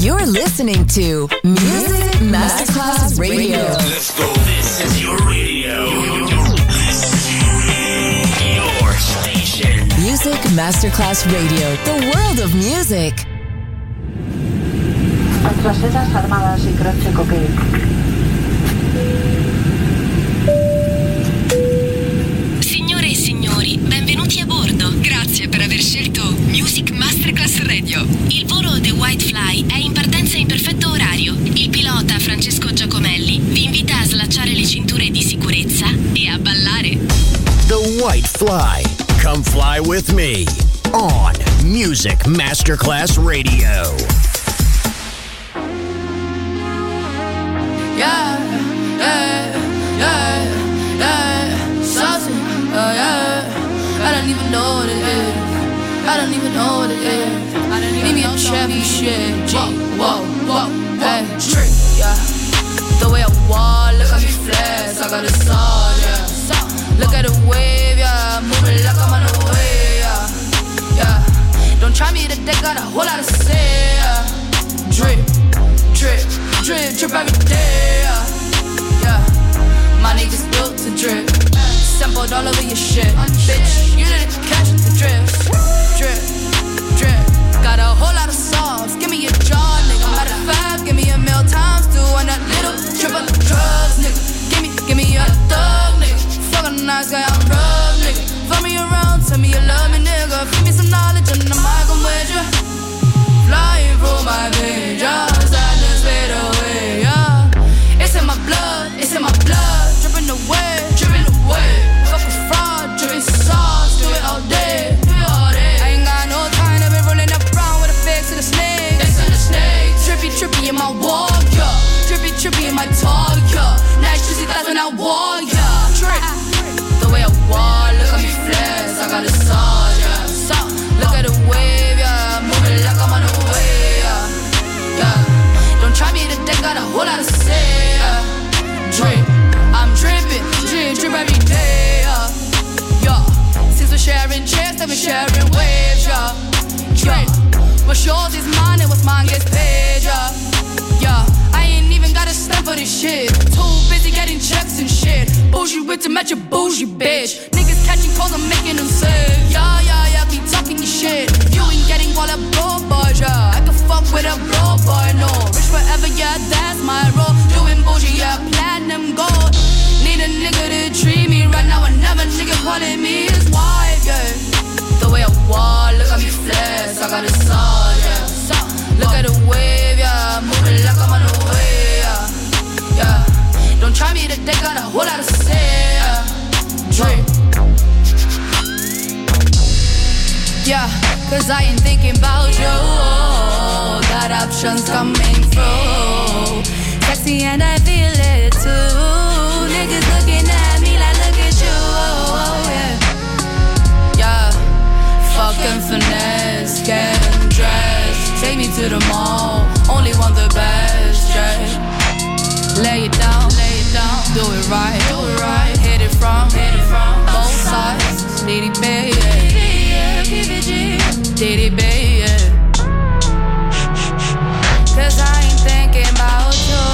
You're listening to Music Masterclass Radio. Let's go. This is your radio. Your station. Music Masterclass Radio. The world of music. Fuerzas armadas y croce cocaine. Signore e signori, benvenuti a bordo. Grazie per aver scelto Music Masterclass Radio. Il volo The White Fly è in partenza in perfetto orario. Il pilota Francesco Giacomelli vi invita a slacciare le cinture di sicurezza e a ballare. The White Fly. Come fly with me on Music Masterclass Radio. Yeah, yeah, yeah, yeah. Something, oh yeah. I don't even know what it is. I don't even know what it is. I don't even know Chevy shit. Whoa, whoa, whoa, hey. Trick, yeah. The way I walk, look at me flex. I got a song, yeah. Look at the wave, yeah. Moving like I'm on the way, yeah. Yeah. Don't try me, that they got a whole lot to say, yeah. Drip, drip. Drip, drip every day, yeah. Yeah. My niggas built to drip. Sampled all over your shit. Bitch, you didn't catch the drift. Drip, drip. Got a whole lot of sauce. Give me a jar, nigga. Matter of fact, give me a meal times two and that little trip on the drugs, nigga. Give me a thug, nigga. Fuck a nice guy, I'm rough, nigga. Fuck me around, tell me you love me, nigga. Feed me some knowledge and I'm not gon' with ya. Flying through my veins, yeah. Away, yeah. It's in my blood, it's in my blood. Dripping away, dripping away. Fucking fraud, dripping sauce. Do it all day, do it all day. I ain't got no time, I've been rolling up brown with a fix and a snake. Fix and a snake. Trippy, trippy in my walk, yeah. Trippy, trippy in my talk, yeah. Nice juicy thighs when I walk, yeah. Trip. The way I walk, look at me flex. I got a saw, yeah. Look at the wave, yeah. Moving like I'm on the way, yeah. Yeah. Try me to think, got a whole lot to say, Drip, I'm drippin', drip every day, yeah. Since we're sharing chairs, I've been sharing waves, yeah. Drip, what's yours is mine and what's mine gets paid, yeah. Yeah, I ain't even got a stand for this shit. Too busy getting checks and shit. Bougie with to match a bougie bitch. Niggas catching calls, I'm making them say, yeah, yeah, yeah, keep talking your shit. You ain't getting all that blow, boy, yeah. I can fuck with a blow, boy, no. Rich forever, yeah, that's my role. Doing bougie, yeah, platinum gold. Need a nigga to treat me right now. Another nigga calling me his wife, yeah. The way I walk, look at me flex. I got a soul, yeah. Look at the wave, yeah. Moving like I'm on the way, yeah. Yeah. Don't try me, that they got a whole lot to say, yeah. Drip. Yeah, cause I ain't thinking about you. Got options coming through. Sexy and I feel it too. Niggas looking at me like look at you, yeah. Yeah, fucking finesse, getting dressed. Take me to the mall, only want the best, yeah. Lay it down, do it right, hit it from both sides. Diddy baby, yeah, PVG, Diddy baby, yeah. Cause I ain't thinking about you,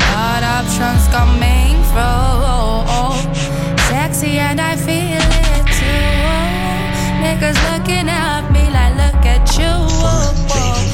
got options coming through, sexy and I feel it too, niggas looking at me like look at you. Oh,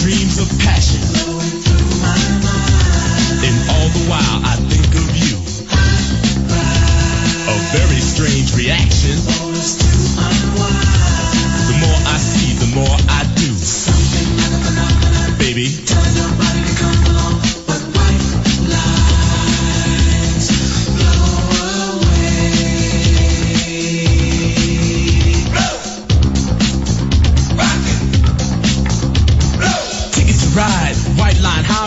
dreams of passion. And all the while I think of you. A very strange reaction. The more I see, the more I do. Baby,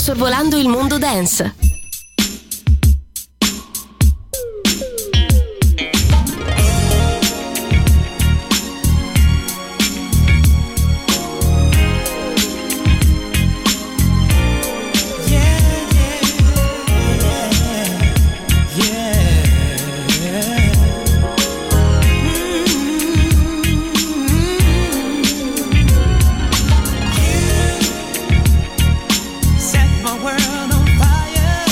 Sorvolando il mondo dance. World on fire.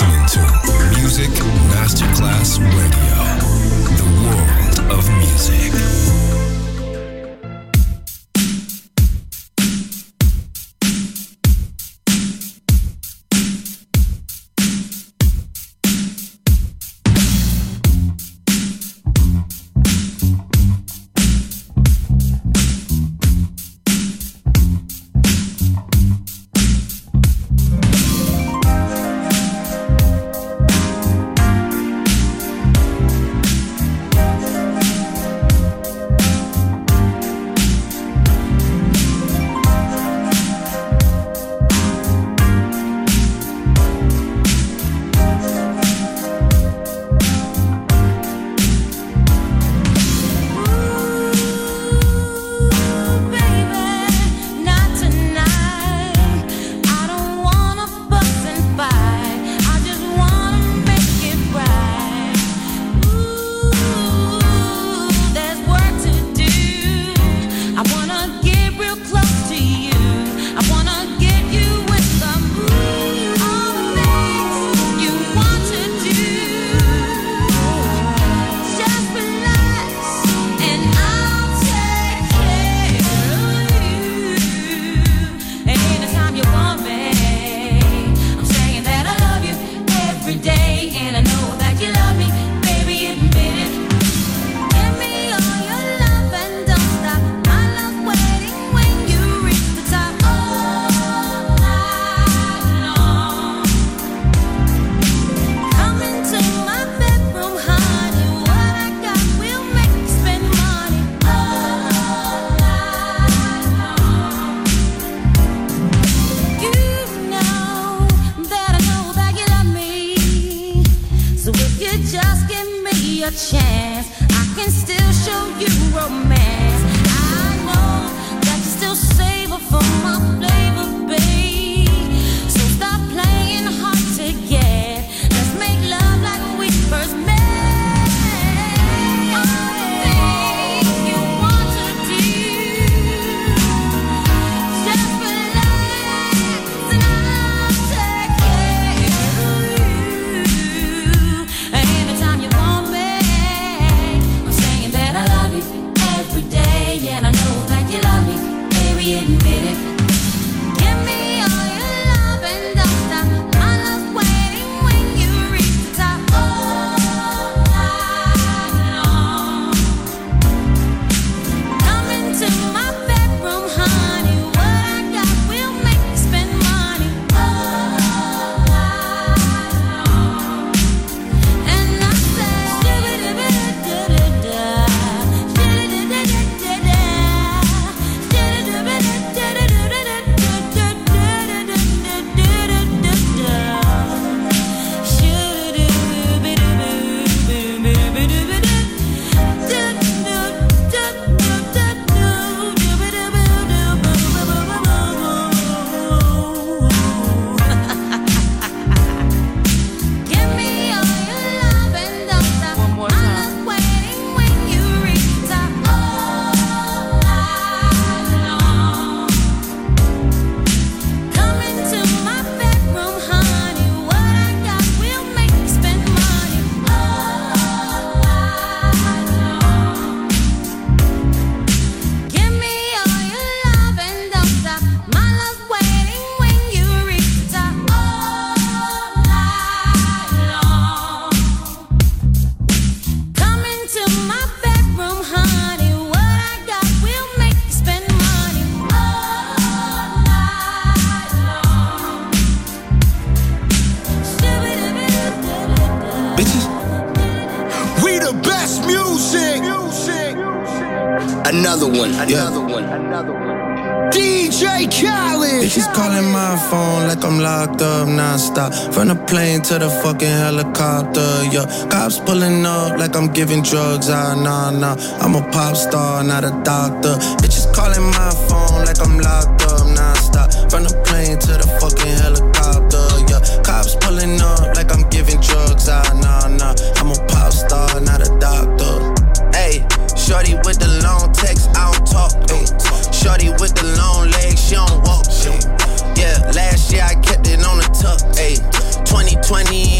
listening to Music Masterclass Radio, the world of music. DJ Khaled. She's calling my phone like I'm locked up non-stop. From the plane to the fucking helicopter, yeah. Cops pulling up like I'm giving drugs, nah. I'm a pop star, not a doctor. Bitches calling my phone like I'm locked up non-stop. From the plane to the fucking helicopter, yeah. Cops pulling up like I'm giving drugs, nah. I'm a pop star, not a doctor. Ayy, shorty with the long text, I don't talk, ayy. Shorty with the long legs, she don't walk. Yeah, last year I kept it on the tuck. Ayy, 2020.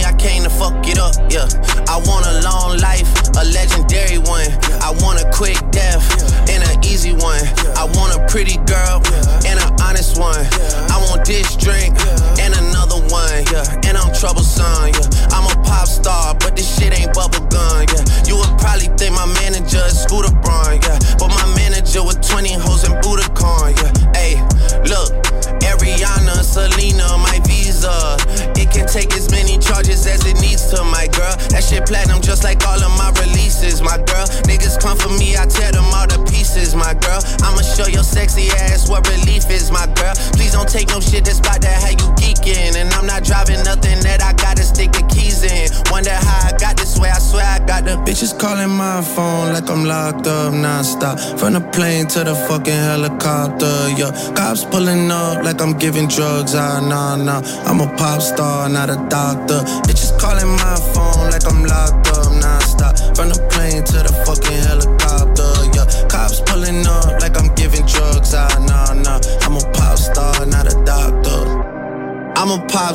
take no shit, that's about that how you geekin'. And I'm not driving nothing that I gotta stick the keys in. Wonder how I got this way, I swear I got the bitches calling my phone like I'm locked up nonstop. From the plane to the fucking helicopter, yeah. Cops pulling up like I'm giving drugs, ah, nah, nah. I'm a pop star, not a doctor. Bitches calling my phone like I'm locked up nonstop. From the plane to the fucking helicopter, yeah. Cops pulling up like I'm giving drugs, ah, nah, nah. I'm a pop star, not a doctor. I'm a pop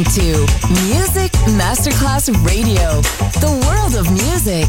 listening to Music Masterclass Radio, the world of music.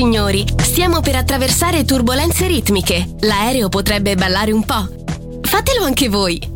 signori, stiamo per attraversare turbolenze ritmiche. L'aereo potrebbe ballare un po'. Fatelo anche voi.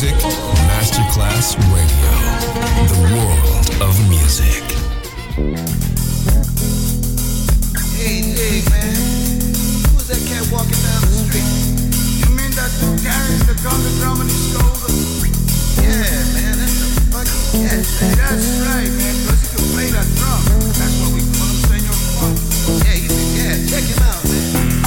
Music Masterclass Radio, the world of music. Hey, hey, man, who's that cat walking down the street? You mean that guy that got the drum and he stole the... Yeah, man, that's a fucking cat. That's right, man, because he can play that drum. That's what we call him, Senor Funk. Yeah, he's a cat. Check him out, man.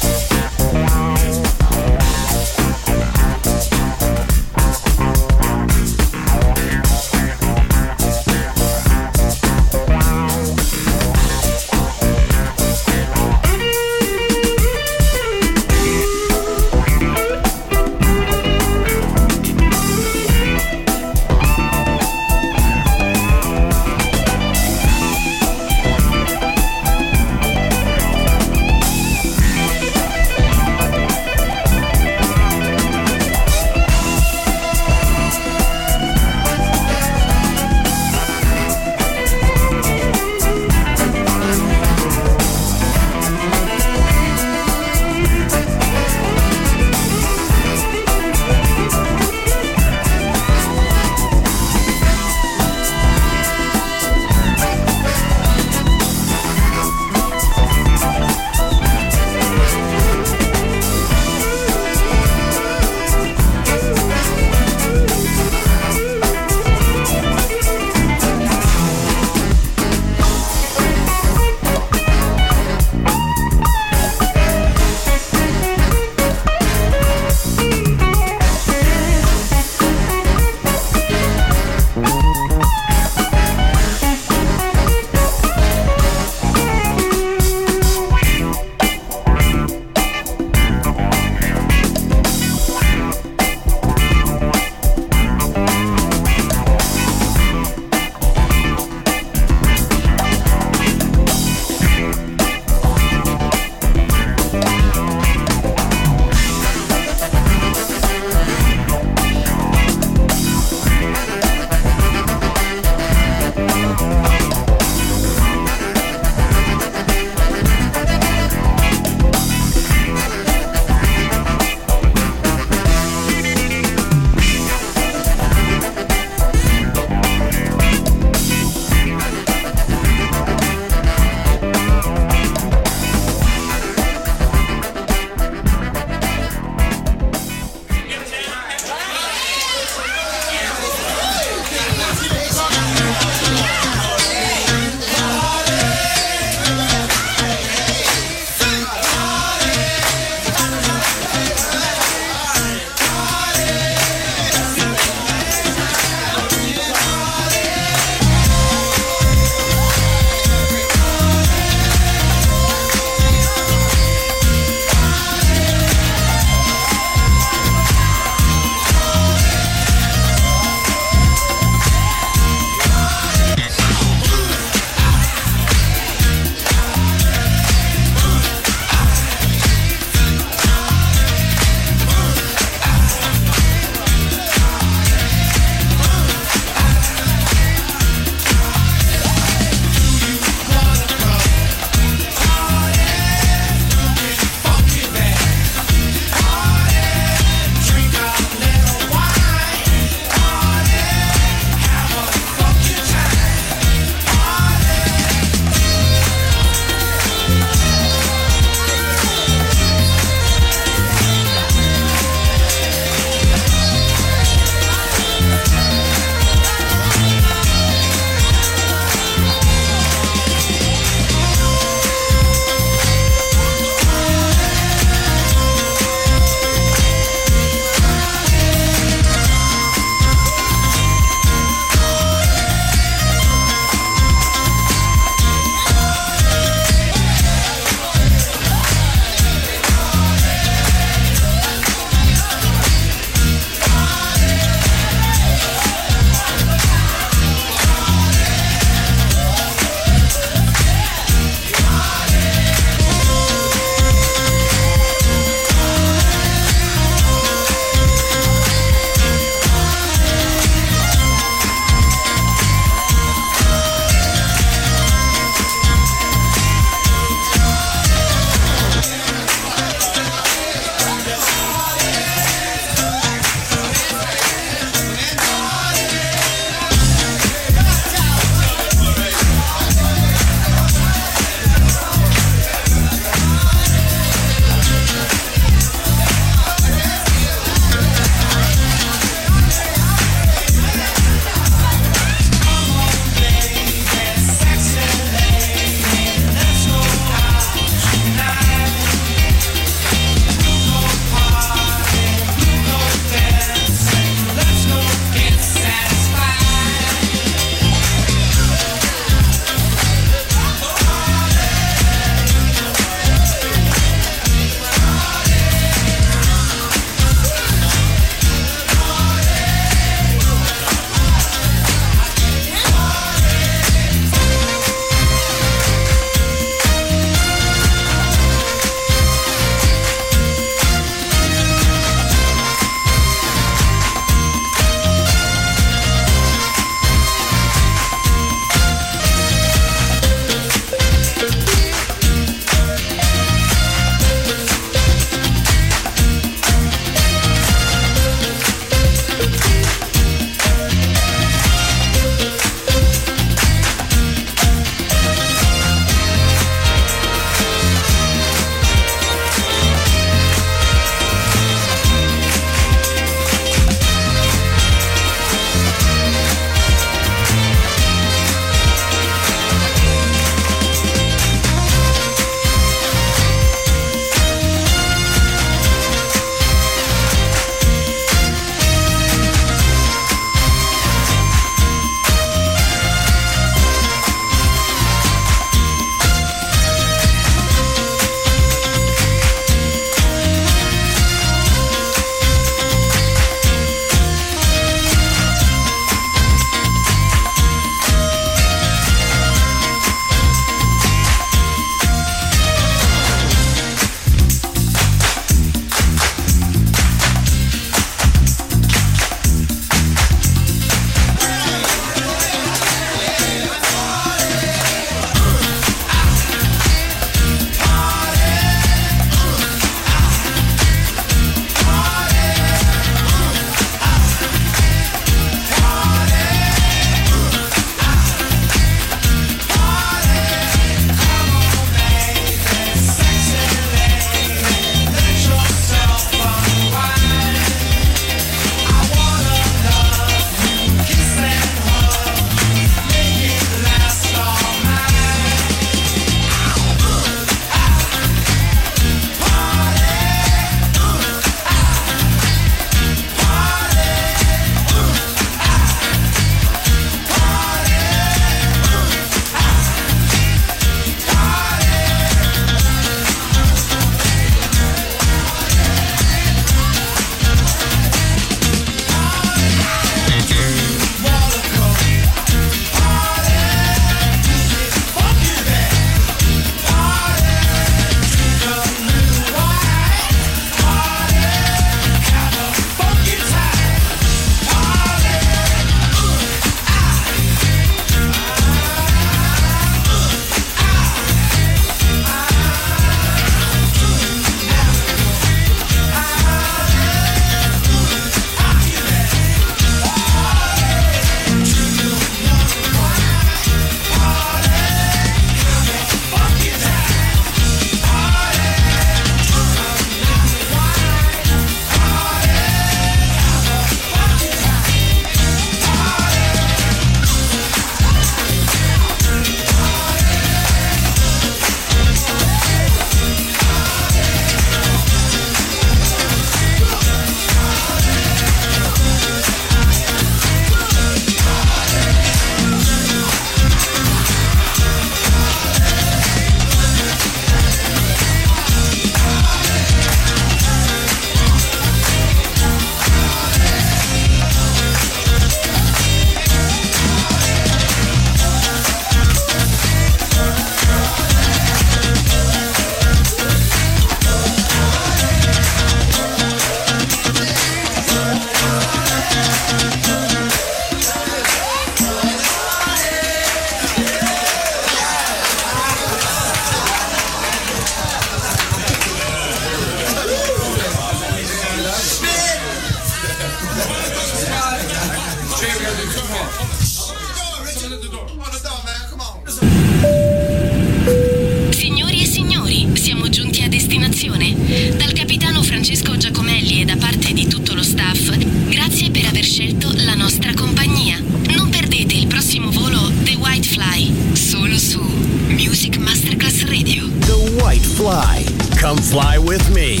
Come fly with me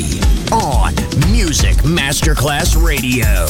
on Music Masterclass Radio.